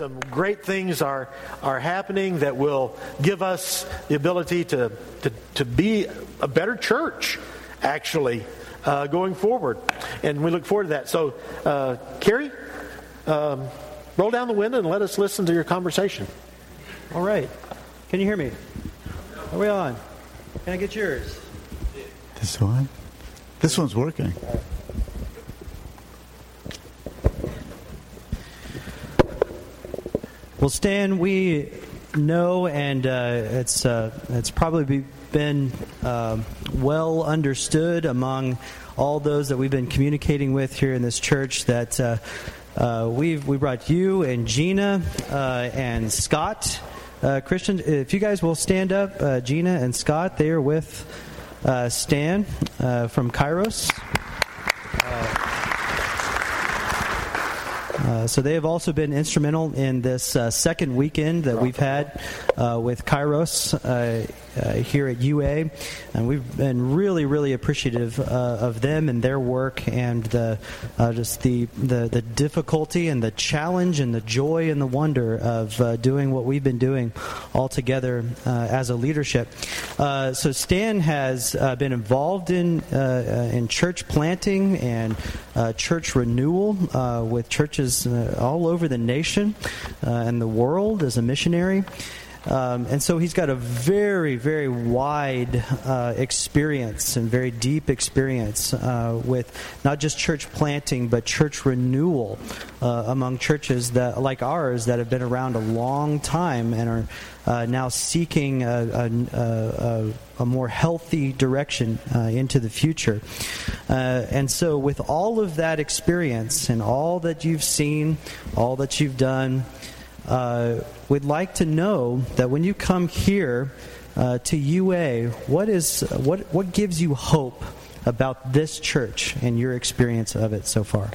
some great things are happening that will give us the ability to be a better church, actually, going forward. And we look forward to that. So, Carrie, roll down the window and let us listen to your conversation. All right. Can you hear me? Are we on? Can I get yours? This one? This one's working. Well, Stan, we know, and it's probably been well understood among all those that we've been communicating with here in this church that we brought you and Gina and Scott Christian. If you guys will stand up, Gina and Scott, they are with Stan from Kairos. So they have also been instrumental in this second weekend that we've had with Kairos here at UA. And we've been really, really appreciative of them and their work and the difficulty and the challenge and the joy and the wonder of doing what we've been doing all together as a leadership. So Stan has been involved in church planting and church renewal with churches all over the nation and the world as a missionary. And so he's got a very, very wide experience and very deep experience with not just church planting, but church renewal among churches that, like ours, that have been around a long time and are now seeking a more healthy direction into the future. And so with all of that experience and all that you've seen, all that you've done, we'd like to know that when you come here to UA, what gives you hope about this church and your experience of it so far?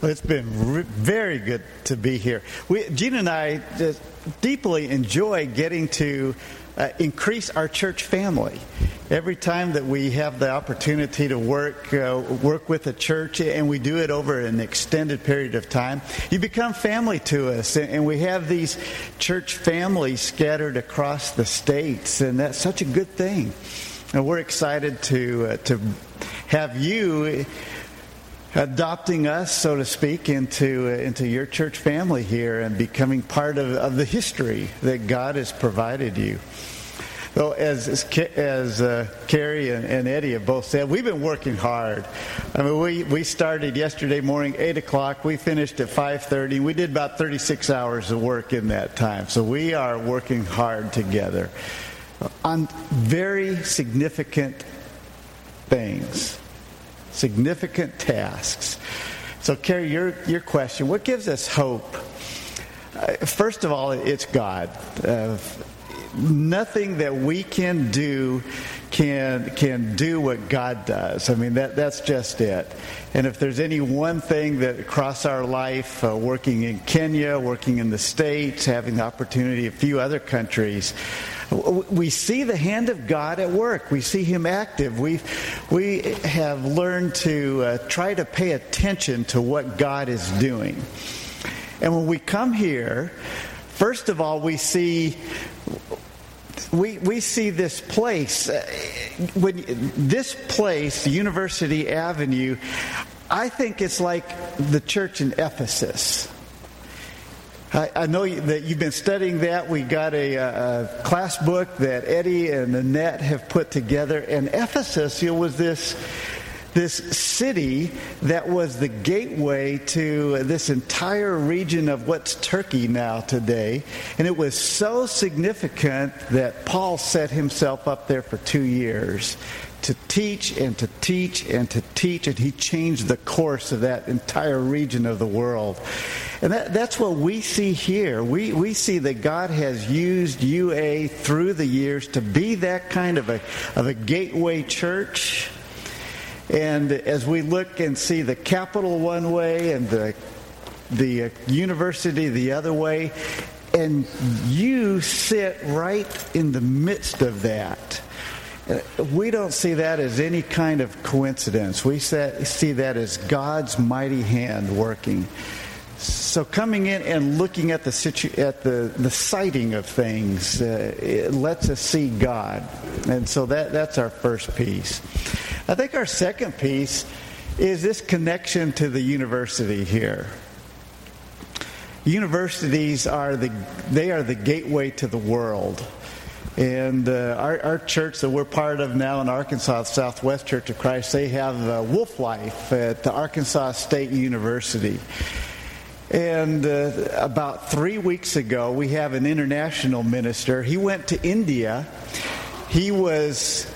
Well, it's been very good to be here. Gina and I just deeply enjoy getting to increase our church family. Every time that we have the opportunity to work with a church, and we do it over an extended period of time, you become family to us. And we have these church families scattered across the states, and that's such a good thing. And we're excited to have you adopting us, so to speak, into your church family here and becoming part of the history that God has provided you. So as Carrie and Eddie have both said, we've been working hard. I mean, we started yesterday morning, 8 o'clock. We finished at 5:30. We did about 36 hours of work in that time. So we are working hard together on very significant things. Significant tasks. So, Carrie, your question, what gives us hope? First of all, it's God. Nothing that we can do can do what God does. I mean, that's just it. And if there's any one thing that across our life, working in Kenya, working in the States, having the opportunity in a few other countries, we see the hand of God at work. We see Him active. We have learned to try to pay attention to what God is doing. And when we come here, first of all, we see this place. This place, University Avenue, I think it's like the church in Ephesus. I know that you've been studying that. We got a class book that Eddie and Annette have put together. And Ephesus, was this city that was the gateway to this entire region of what's Turkey now today. And it was so significant that Paul set himself up there for 2 years to teach and to teach and to teach, and he changed the course of that entire region of the world. And that's what we see here. We see that God has used UA through the years to be that kind of a gateway church. And as we look and see the capital one way and the university the other way, and you sit right in the midst of that. We don't see that as any kind of coincidence. We see that as God's mighty hand working. So coming in and looking at the sighting of things, it lets us see God. And so that's our first piece. I think our second piece is this connection to the university here. Universities are the gateway to the world. And our church that we're part of now in Arkansas, Southwest Church of Christ, they have Wolf Life at the Arkansas State University. And about 3 weeks ago, we have an international minister. He went to India. He was,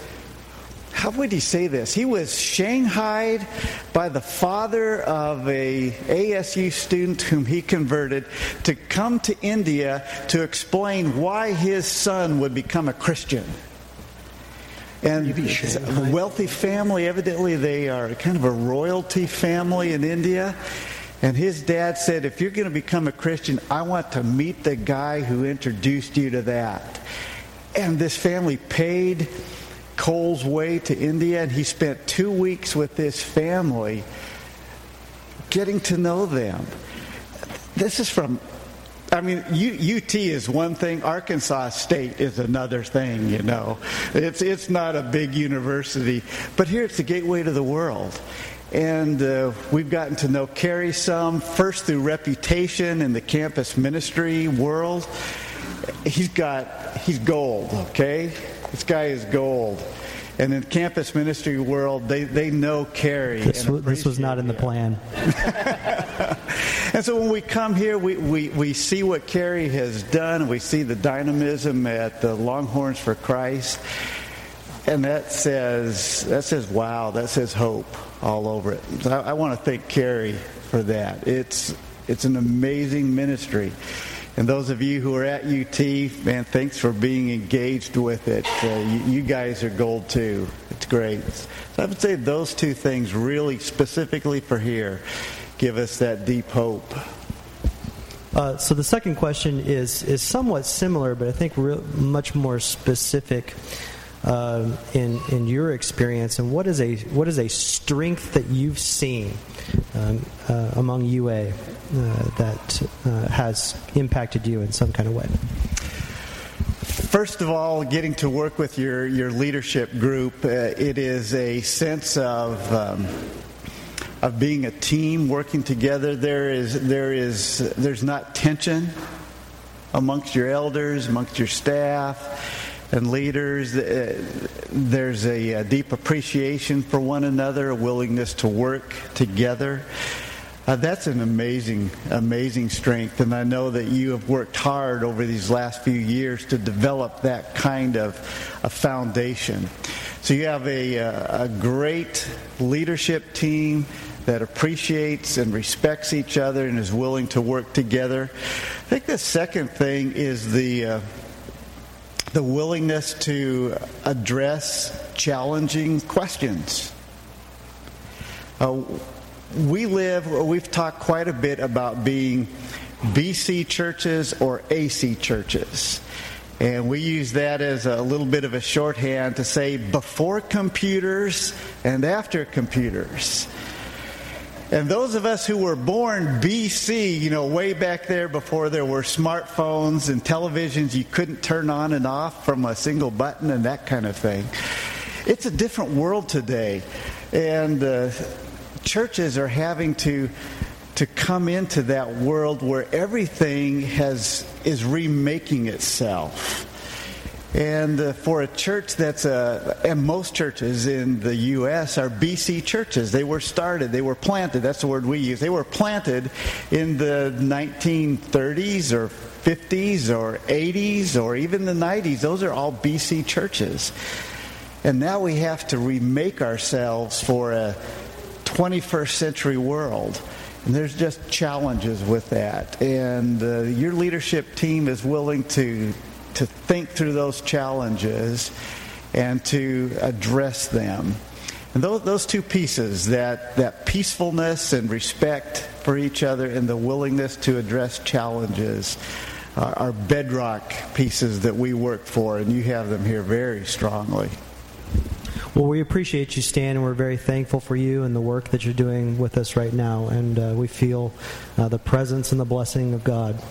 how would he say this? He was shanghaied by the father of a ASU student whom he converted to come to India to explain why his son would become a Christian. And it's a wealthy family. Evidently, they are kind of a royalty family in India. And his dad said, if you're going to become a Christian, I want to meet the guy who introduced you to that. And this family paid Cole's way to India, and he spent 2 weeks with this family getting to know them. This is from, I mean, UT is one thing. Arkansas State is another thing, you know. It's not a big university. But here it's the gateway to the world. And we've gotten to know Carrie some, first through reputation in the campus ministry world. He's gold, okay? This guy is gold. And in campus ministry world, they know Carrie. This was not in the plan. And so when we come here, we see what Carrie has done. We see the dynamism at the Longhorns for Christ. And that says wow, that says hope all over it. So I want to thank Carrie for that. It's an amazing ministry. And those of you who are at UT, man, thanks for being engaged with it. You guys are gold too. It's great. So I would say those two things really specifically for here give us that deep hope. So the second question is somewhat similar, but I think much more specific. In your experience, and what is a strength that you've seen among UA that has impacted you in some kind of way? First of all, getting to work with your leadership group, it is a sense of being a team, working together. There's not tension amongst your elders, amongst your staff. And leaders, there's a deep appreciation for one another, a willingness to work together. That's an amazing, amazing strength. And I know that you have worked hard over these last few years to develop that kind of a foundation. So you have a great leadership team that appreciates and respects each other and is willing to work together. I think the second thing is the willingness to address challenging questions. We've talked quite a bit about being BC churches or AC churches. And we use that as a little bit of a shorthand to say before computers and after computers. And those of us who were born BC, you know, way back there before there were smartphones and televisions you couldn't turn on and off from a single button and that kind of thing. It's a different world today. And churches are having to come into that world where everything is remaking itself. And for a church and most churches in the U.S. are B.C. churches. They were planted, that's the word we use. They were planted in the 1930s or 50s or 80s or even the 90s. Those are all B.C. churches. And now we have to remake ourselves for a 21st century world. And there's just challenges with that. And your leadership team is willing to think through those challenges and to address them. And those two pieces, that peacefulness and respect for each other and the willingness to address challenges are bedrock pieces that we work for, and you have them here very strongly. Well, we appreciate you, Stan, and we're very thankful for you and the work that you're doing with us right now. And we feel the presence and the blessing of God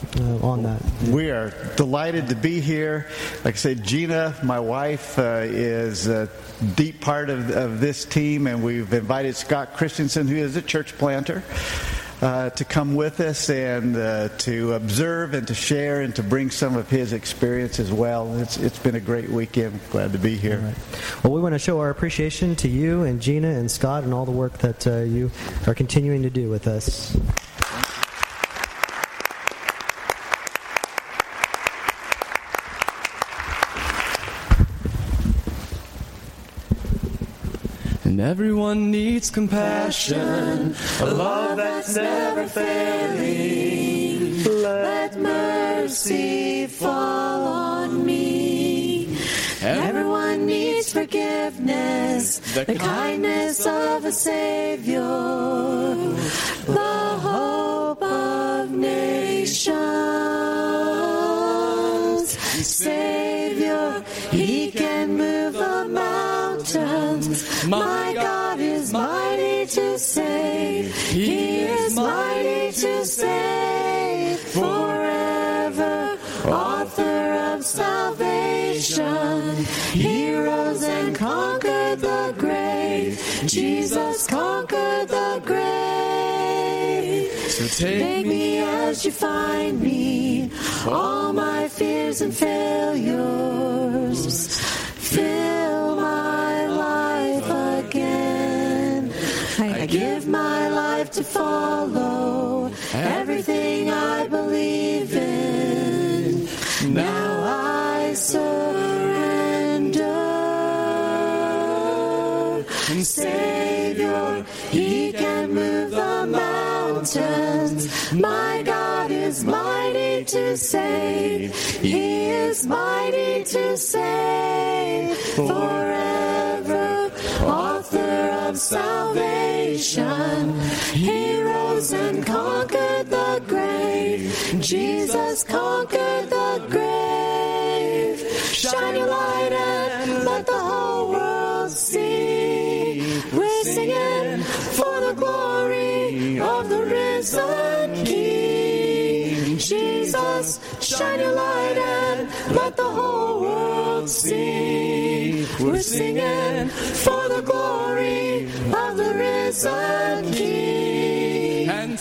on that. We are delighted to be here. Like I said, Gina, my wife, is a deep part of this team, and we've invited Scott Christensen, who is a church planter, to come with us and to observe and to share and to bring some of his experience as well. It's been a great weekend. Glad to be here. Right. Well, we want to show our appreciation to you and Gina and Scott and all the work that you are continuing to do with us. And everyone needs compassion, a love that's never failing. Let mercy fall on me. Everyone needs forgiveness, the kindness of a Savior, the hope of nations. Savior, He can move the mountains. My God is mighty to save. He is mighty to save. Forever, author of salvation. He rose and conquered the grave. Jesus conquered the grave. So take me as you find me. All my fears and failures. Fill my life again. I give my life to follow everything I believe in. Now I surrender. And Savior, He can move the mountains. My God is mighty to save. He is mighty to save. Forever, author of salvation. He rose and conquered the grave. Jesus conquered the grave. Shine your light and let the whole world see. We're singing for the glory of the risen King. Jesus, shine your light and let the whole world see. We're singing for the glory of the risen King. And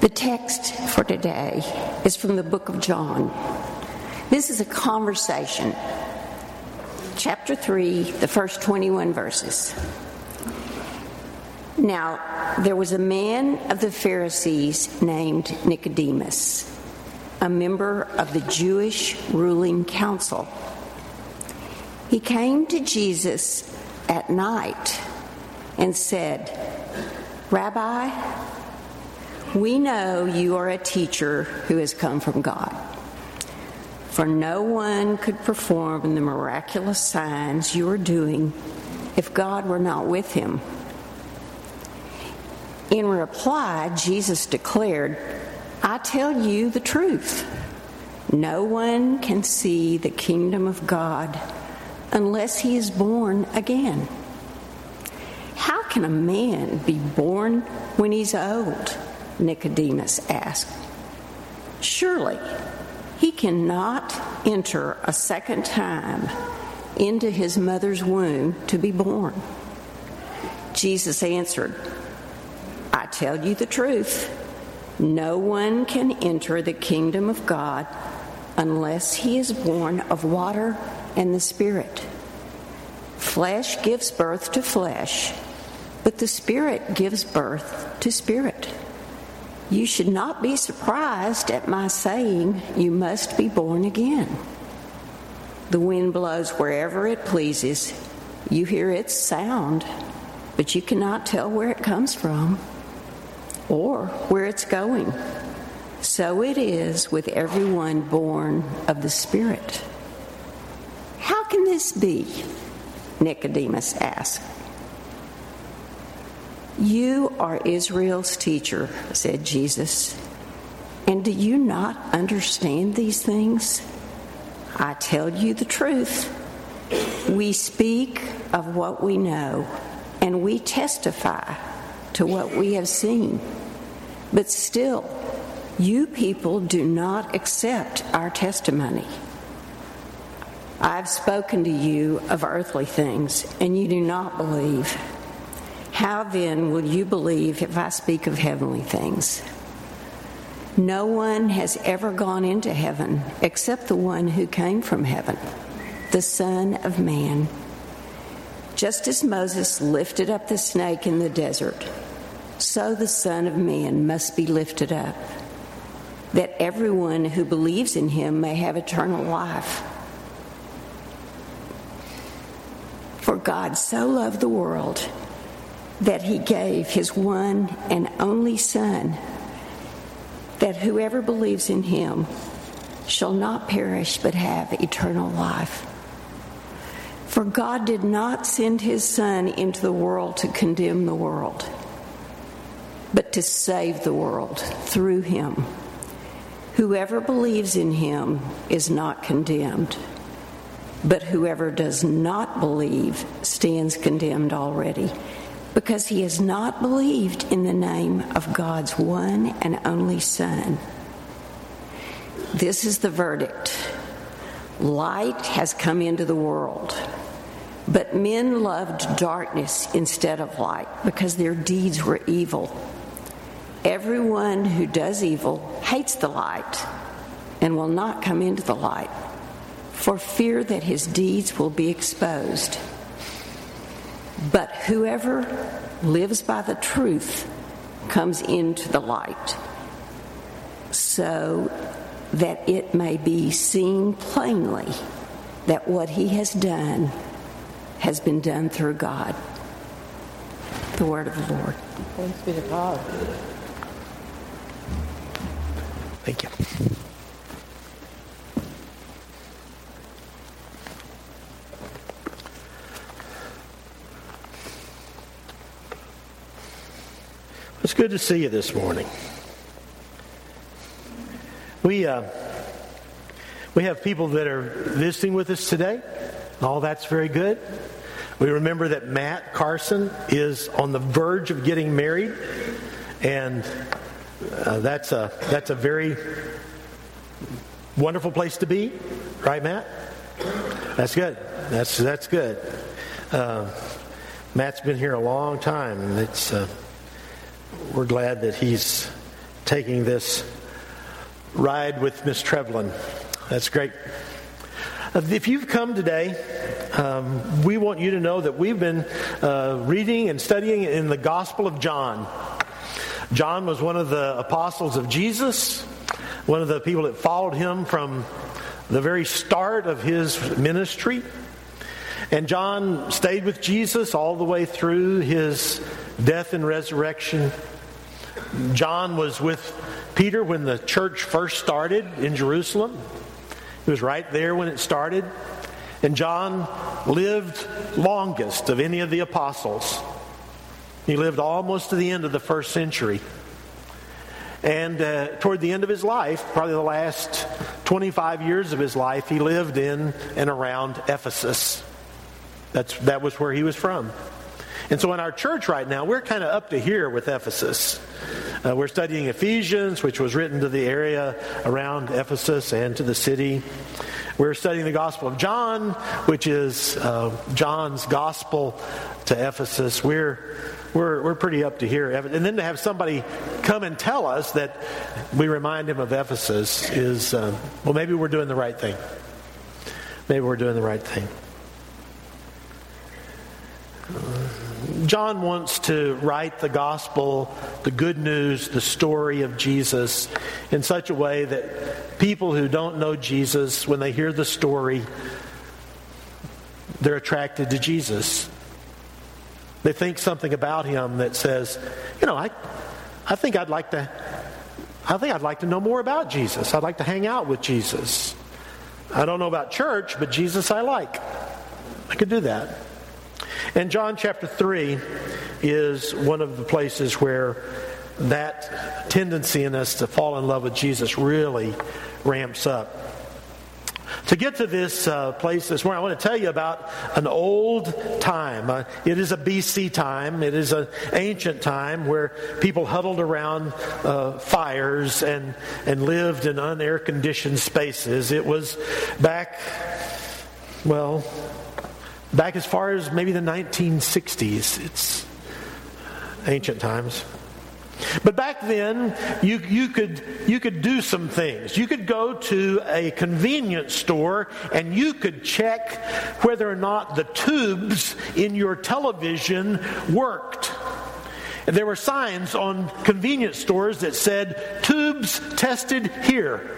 The text for today is from the book of John. This is a conversation. Chapter 3, the first 21 verses. Now, there was a man of the Pharisees named Nicodemus, a member of the Jewish ruling council. He came to Jesus at night and said, "Rabbi, we know you are a teacher who has come from God, for no one could perform the miraculous signs you are doing if God were not with him." In reply, Jesus declared, "I tell you the truth. No one can see the kingdom of God unless he is born again. How can a man be born when he's old?" Nicodemus asked. "Surely he cannot enter a second time into his mother's womb to be born." Jesus answered, "I tell you the truth, no one can enter the kingdom of God unless he is born of water and the Spirit. Flesh gives birth to flesh, but the Spirit gives birth to spirit. You should not be surprised at my saying you must be born again." The wind blows wherever it pleases. You hear its sound, but you cannot tell where it comes from or where it's going. So it is with everyone born of the Spirit. How can this be? Nicodemus asked. You are Israel's teacher, said Jesus. And do you not understand these things? I tell you the truth. We speak of what we know, and we testify to what we have seen. But still, you people do not accept our testimony. I've spoken to you of earthly things, and you do not believe. How then will you believe if I speak of heavenly things? No one has ever gone into heaven except the one who came from heaven, the Son of Man. Just as Moses lifted up the snake in the desert, so the Son of Man must be lifted up, that everyone who believes in him may have eternal life. For God so loved the world that he gave his one and only Son, that whoever believes in him shall not perish but have eternal life. For God did not send his Son into the world to condemn the world, but to save the world through him. Whoever believes in him is not condemned, but whoever does not believe stands condemned already, because he has not believed in the name of God's one and only Son. This is the verdict. Light has come into the world, but men loved darkness instead of light because their deeds were evil. Everyone who does evil hates the light and will not come into the light, for fear that his deeds will be exposed. But whoever lives by the truth comes into the light, so that it may be seen plainly that what he has done has been done through God. The word of the Lord. Thanks be to God. Thank you. It's good to see you this morning. We have people that are visiting with us today. All that's very good. We remember that Matt Carson is on the verge of getting married, and that's a very wonderful place to be, right, Matt? That's good. That's good. Matt's been here a long time, and we're glad that he's taking this ride with Miss Trevlin. That's great. If you've come today, we want you to know that we've been reading and studying in the Gospel of John. John was one of the apostles of Jesus, one of the people that followed him from the very start of his ministry. And John stayed with Jesus all the way through his death and resurrection. John was with Peter when the church first started in Jerusalem. He was right there when it started. And John lived longest of any of the apostles. He lived almost to the end of the first century. And toward the end of his life, probably the last 25 years of his life, he lived in and around Ephesus. That was where he was from. And so in our church right now, we're kind of up to here with Ephesus. We're studying Ephesians, which was written to the area around Ephesus and to the city. We're studying the Gospel of John, which is John's Gospel to Ephesus. We're pretty up to here. And then to have somebody come and tell us that we remind him of Ephesus is, well, maybe we're doing the right thing. Maybe we're doing the right thing. John wants to write the gospel, the good news, the story of Jesus in such a way that people who don't know Jesus, when they hear the story, they're attracted to Jesus. They think something about him that says, you know, I think I'd like to know more about Jesus. I'd like to hang out with Jesus. I don't know about church, but Jesus I like. I could do that. And John chapter 3 is one of the places where that tendency in us to fall in love with Jesus really ramps up. To get to this place this morning, I want to tell you about an old time. It is a BC time. It is an ancient time where people huddled around fires and lived in un-air-conditioned spaces. It was back as far as maybe the 1960s. It's ancient times. But back then, you could do some things. You could go to a convenience store and you could check whether or not the tubes in your television worked. And there were signs on convenience stores that said, "Tubes tested here."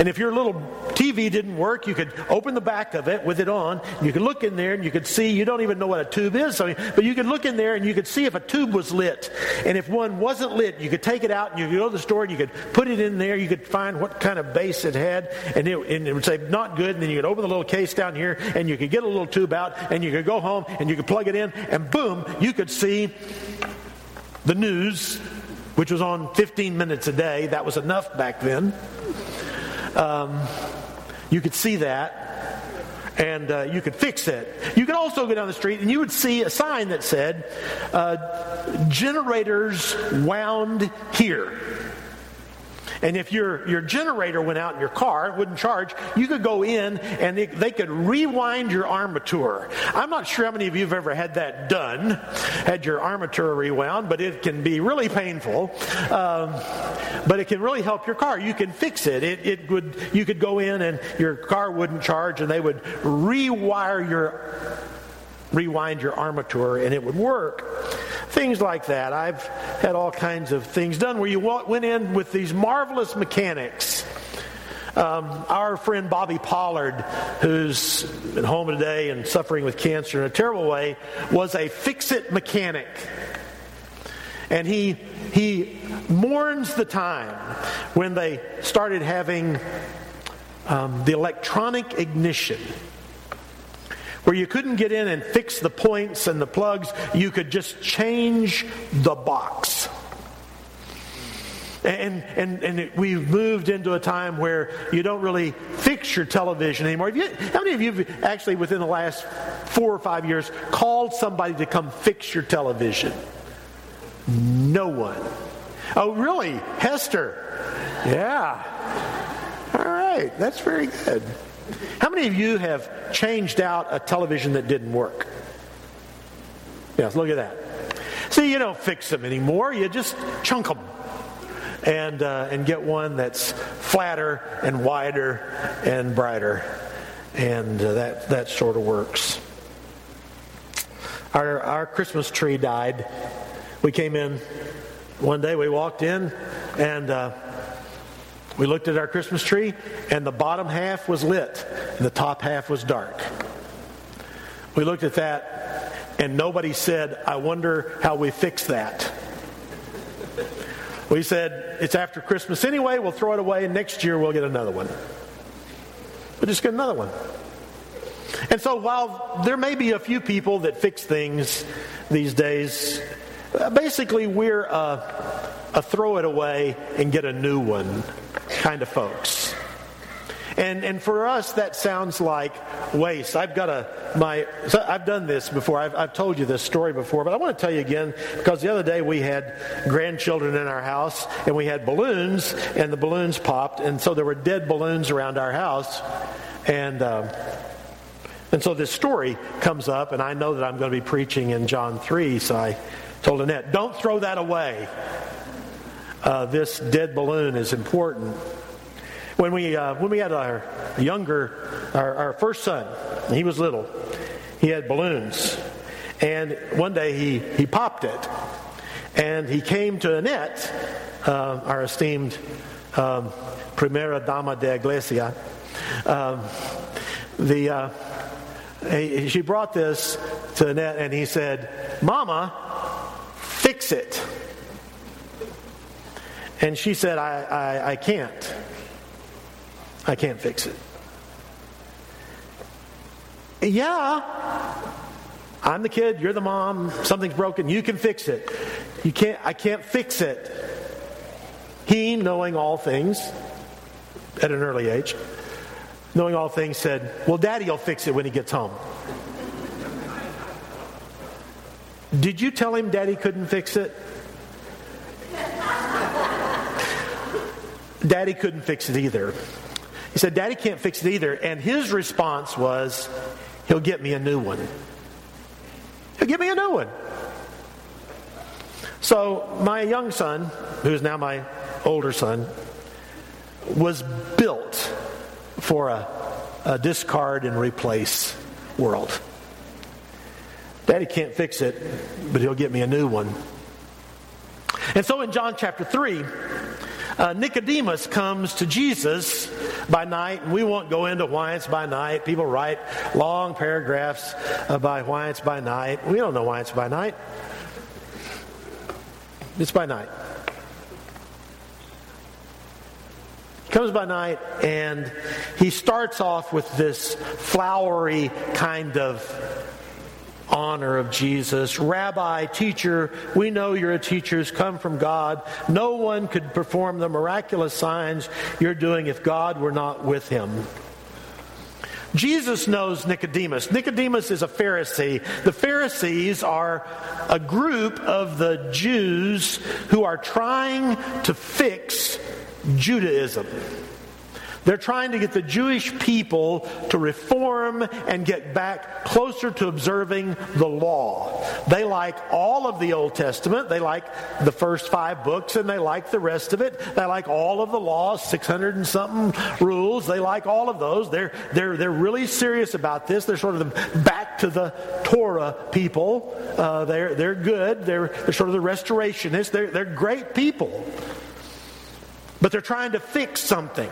And if your little TV didn't work, you could open the back of it with it on. And you could look in there and you could see, you don't even know what a tube is. But you could look in there and you could see if a tube was lit. And if one wasn't lit, you could take it out and you could go to the store and you could put it in there. You could find what kind of base it had. And it would say, not good. And then you could open the little case down here and you could get a little tube out. And you could go home and you could plug it in. And boom, you could see the news, which was on 15 minutes a day. That was enough back then. You could see that, and you could fix it. You could also go down the street, and you would see a sign that said, "Generators wound here." And if your generator went out in your car, it wouldn't charge, you could go in and they could rewind your armature. I'm not sure how many of you have ever had that done, had your armature rewound, but it can be really painful. But it can really help your car. You can fix it. You could go in and your car wouldn't charge and they would rewind your armature and it would work. Things like that. I've had all kinds of things done where you went in with these marvelous mechanics. Our friend Bobby Pollard, who's at home today and suffering with cancer in a terrible way, was a fix-it mechanic. And he mourns the time when they started having the electronic ignition, where you couldn't get in and fix the points and the plugs. You could just change the box. And we've moved into a time where you don't really fix your television anymore. How many of you have actually, within the last 4 or 5 years, called somebody to come fix your television? No one. Oh, really? Hester? Yeah. All right. That's very good. How many of you have changed out a television that didn't work? Yes, look at that. See, you don't fix them anymore. You just chunk them and get one that's flatter and wider and brighter. And that sort of works. Our Christmas tree died. We came in one day, we walked in, and we looked at our Christmas tree, and the bottom half was lit, and the top half was dark. We looked at that, and nobody said, "I wonder how we fix that." We said, "It's after Christmas anyway, we'll throw it away, and next year we'll get another one." We'll just get another one. And so while there may be a few people that fix things these days, basically we're a throw it away and get a new one kind of folks. And for us, that sounds like waste. I've done this before. I've told you this story before, but I want to tell you again, because the other day we had grandchildren in our house and we had balloons, and the balloons popped, and so there were dead balloons around our house, and so this story comes up, and I know that I'm going to be preaching in John 3, so I told Annette, "Don't throw that away. This dead balloon is important." When we had our first son, he was little. He had balloons, and one day he popped it, and he came to Annette, our esteemed Primera Dama de Iglesia, She brought this to Annette, and he said, "Mama, fix it." And she said, I can't. I can't fix it. Yeah, I'm the kid, you're the mom, something's broken, you can fix it. I can't fix it. He, knowing all things at an early age, knowing all things, said, "Well, Daddy will fix it when he gets home." Did you tell him Daddy couldn't fix it? Daddy couldn't fix it either. He said, "Daddy can't fix it either." And his response was, "He'll get me a new one. He'll get me a new one." So my young son, who is now my older son, was built for a discard and replace world. Daddy can't fix it, but he'll get me a new one. And so in John chapter 3, Nicodemus comes to Jesus by night, and we won't go into why it's by night. People write long paragraphs about why it's by night. We don't know why it's by night. It's by night. He comes by night, and he starts off with this flowery kind of honor of Jesus. "Rabbi, teacher, we know you're a teacher who's come from God. No one could perform the miraculous signs you're doing if God were not with him." Jesus knows Nicodemus. Nicodemus is a Pharisee. The Pharisees are a group of the Jews who are trying to fix Judaism. They're trying to get the Jewish people to reform and get back closer to observing the law. They like all of the Old Testament. They like the first 5 books, and they like the rest of it. They like all of the laws, 600 and something rules. They like all of those. They're really serious about this. They're sort of the back to the Torah people. They're good. They're sort of the restorationists. They're great people. But they're trying to fix something.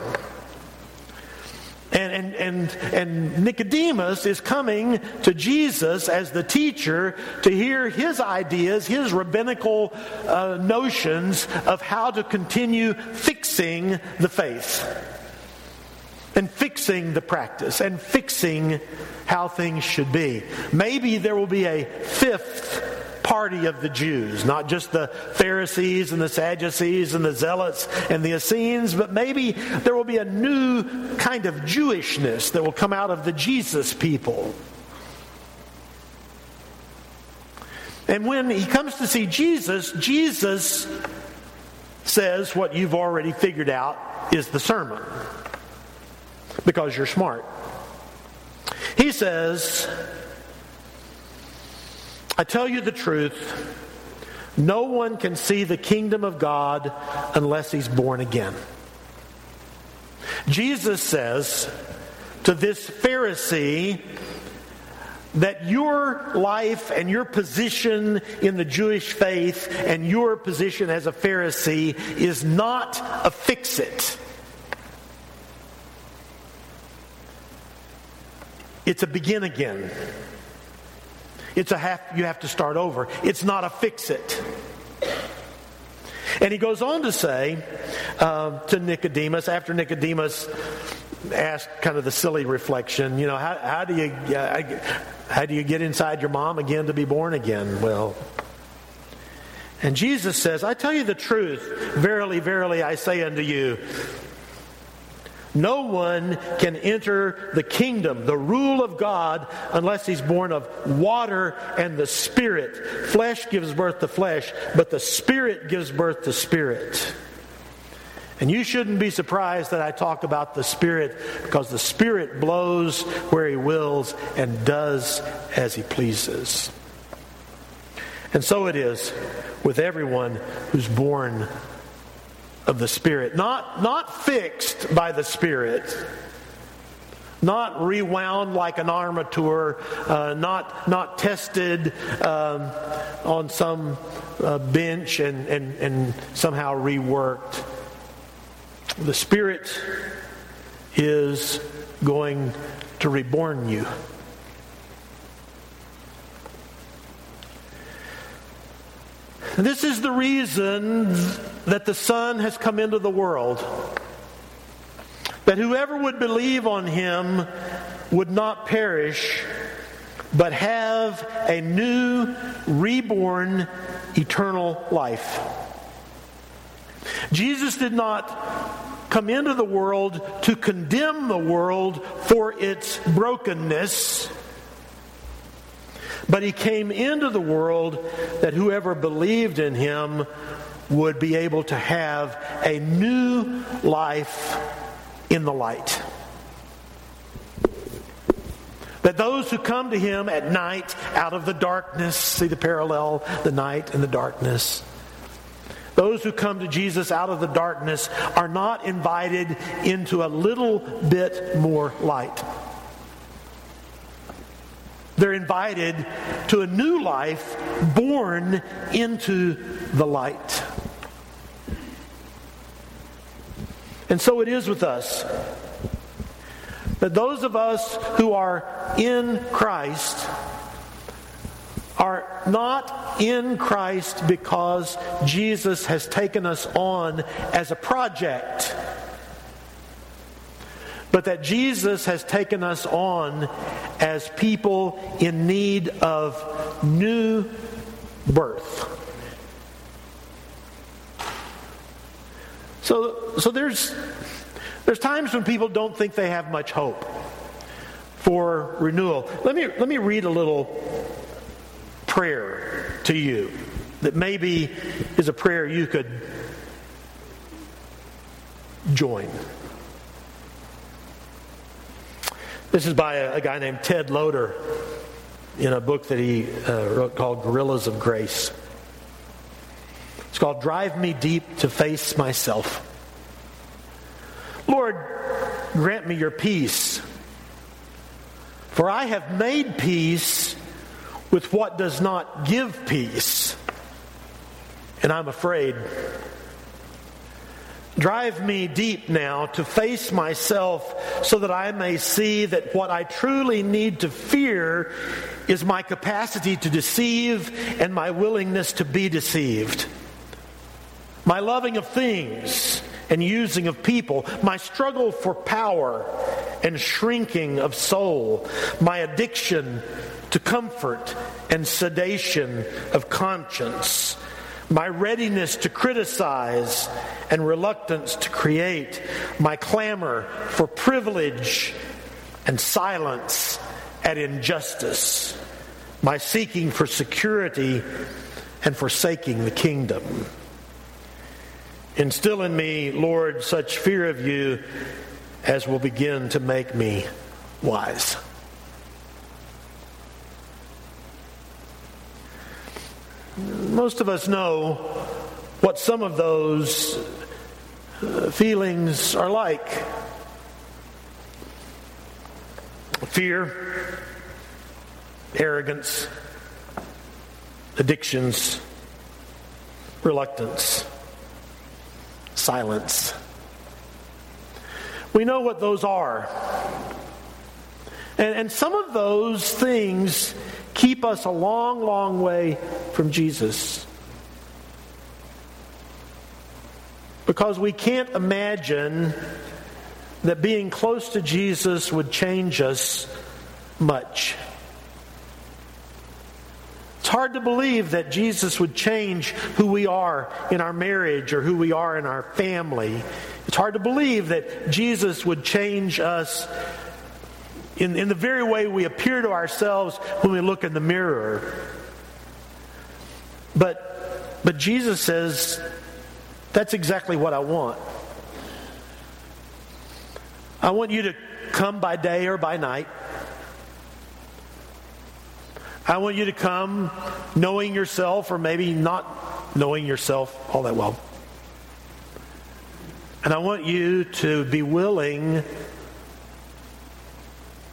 And Nicodemus is coming to Jesus as the teacher to hear his ideas, his rabbinical notions of how to continue fixing the faith and fixing the practice and fixing how things should be. Maybe there will be a fifth party of the Jews, not just the Pharisees and the Sadducees and the Zealots and the Essenes, but maybe there will be a new kind of Jewishness that will come out of the Jesus people. And when he comes to see Jesus, Jesus says what you've already figured out is the sermon, because you're smart. He says, "I tell you the truth, no one can see the kingdom of God unless he's born again." Jesus says to this Pharisee that your life and your position in the Jewish faith and your position as a Pharisee is not a fix-it. It's a begin-again. It's you have to start over. It's not a fix-it. And he goes on to say to Nicodemus, after Nicodemus asked kind of the silly reflection, you know, how do you get inside your mom again to be born again? Well, and Jesus says, "I tell you the truth, verily, verily, I say unto you, no one can enter the kingdom, the rule of God, unless he's born of water and the Spirit. Flesh gives birth to flesh, but the Spirit gives birth to spirit." And you shouldn't be surprised that I talk about the Spirit, because the Spirit blows where he wills and does as he pleases. And so it is with everyone who's born of the Spirit. Not fixed by the Spirit. Not rewound like an armature. Not tested on some bench and somehow reworked. The Spirit is going to reborn you. This is the reason that the Son has come into the world, that whoever would believe on him would not perish, but have a new, reborn, eternal life. Jesus did not come into the world to condemn the world for its brokenness, but he came into the world that whoever believed in him would be able to have a new life in the light. That those who come to him at night out of the darkness, see the parallel, the night and the darkness. Those who come to Jesus out of the darkness are not invited into a little bit more light. They're invited to a new life born into the light. And so it is with us. That those of us who are in Christ are not in Christ because Jesus has taken us on as a project, but that Jesus has taken us on as people in need of new birth. So there's times when people don't think they have much hope for renewal. Let me read a little prayer to you that maybe is a prayer you could join. This is by a guy named Ted Loder in a book that he wrote called Gorillas of Grace. It's called Drive Me Deep to Face Myself. Lord, grant me your peace, for I have made peace with what does not give peace, and I'm afraid. Drive me deep now to face myself so that I may see that what I truly need to fear is my capacity to deceive and my willingness to be deceived. My loving of things and using of people, my struggle for power and shrinking of soul, my addiction to comfort and sedation of conscience, my readiness to criticize and reluctance to create, my clamor for privilege and silence at injustice, my seeking for security and forsaking the kingdom. Instill in me, Lord, such fear of you as will begin to make me wise. Most of us know what some of those feelings are like. Fear, arrogance, addictions, reluctance. Silence. We know what those are. And some of those things keep us a long, long way from Jesus. Because we can't imagine that being close to Jesus would change us much. It's hard to believe that Jesus would change who we are in our marriage or who we are in our family. It's hard to believe that Jesus would change us in the very way we appear to ourselves when we look in the mirror. But Jesus says, that's exactly what I want. I want you to come by day or by night. I want you to come knowing yourself or maybe not knowing yourself all that well. And I want you to be willing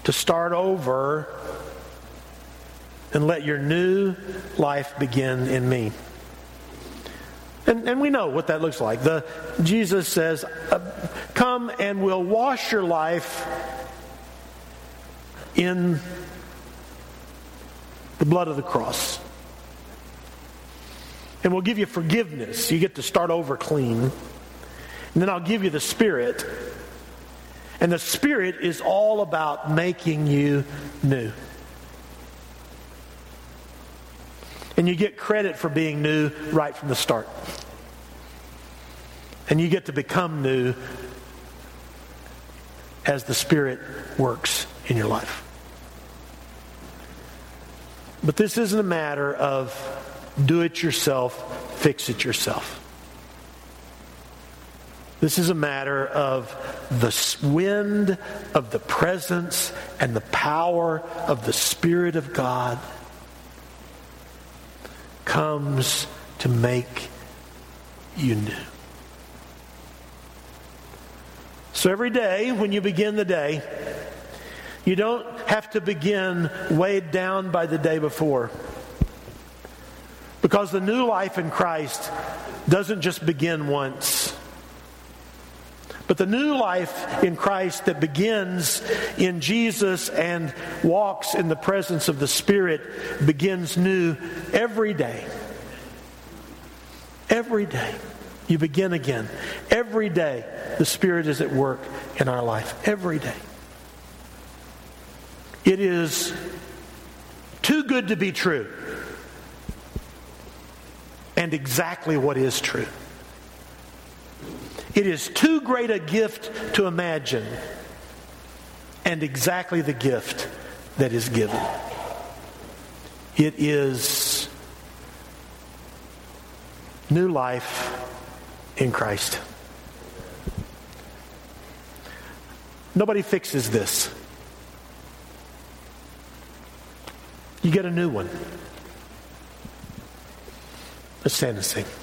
to start over and let your new life begin in me. And we know what that looks like. Jesus says, come and we'll wash your life in the blood of the cross. and we'll give you forgiveness. You get to start over clean. And then I'll give you the Spirit. And the Spirit is all about making you new. And you get credit for being new right from the start. And you get to become new as the Spirit works in your life. But this isn't a matter of do it yourself, fix it yourself. This is a matter of the wind of the presence and the power of the Spirit of God comes to make you new. So every day when you begin the day, you don't have to begin weighed down by the day before. Because the new life in Christ doesn't just begin once. But the new life in Christ that begins in Jesus and walks in the presence of the Spirit begins new every day. Every day. You begin again. Every day the Spirit is at work in our life. Every day. It is too good to be true, and exactly what is true. It is too great a gift to imagine, and exactly the gift that is given. It is new life in Christ. Nobody fixes this. You get a new one. Let's stand and sing.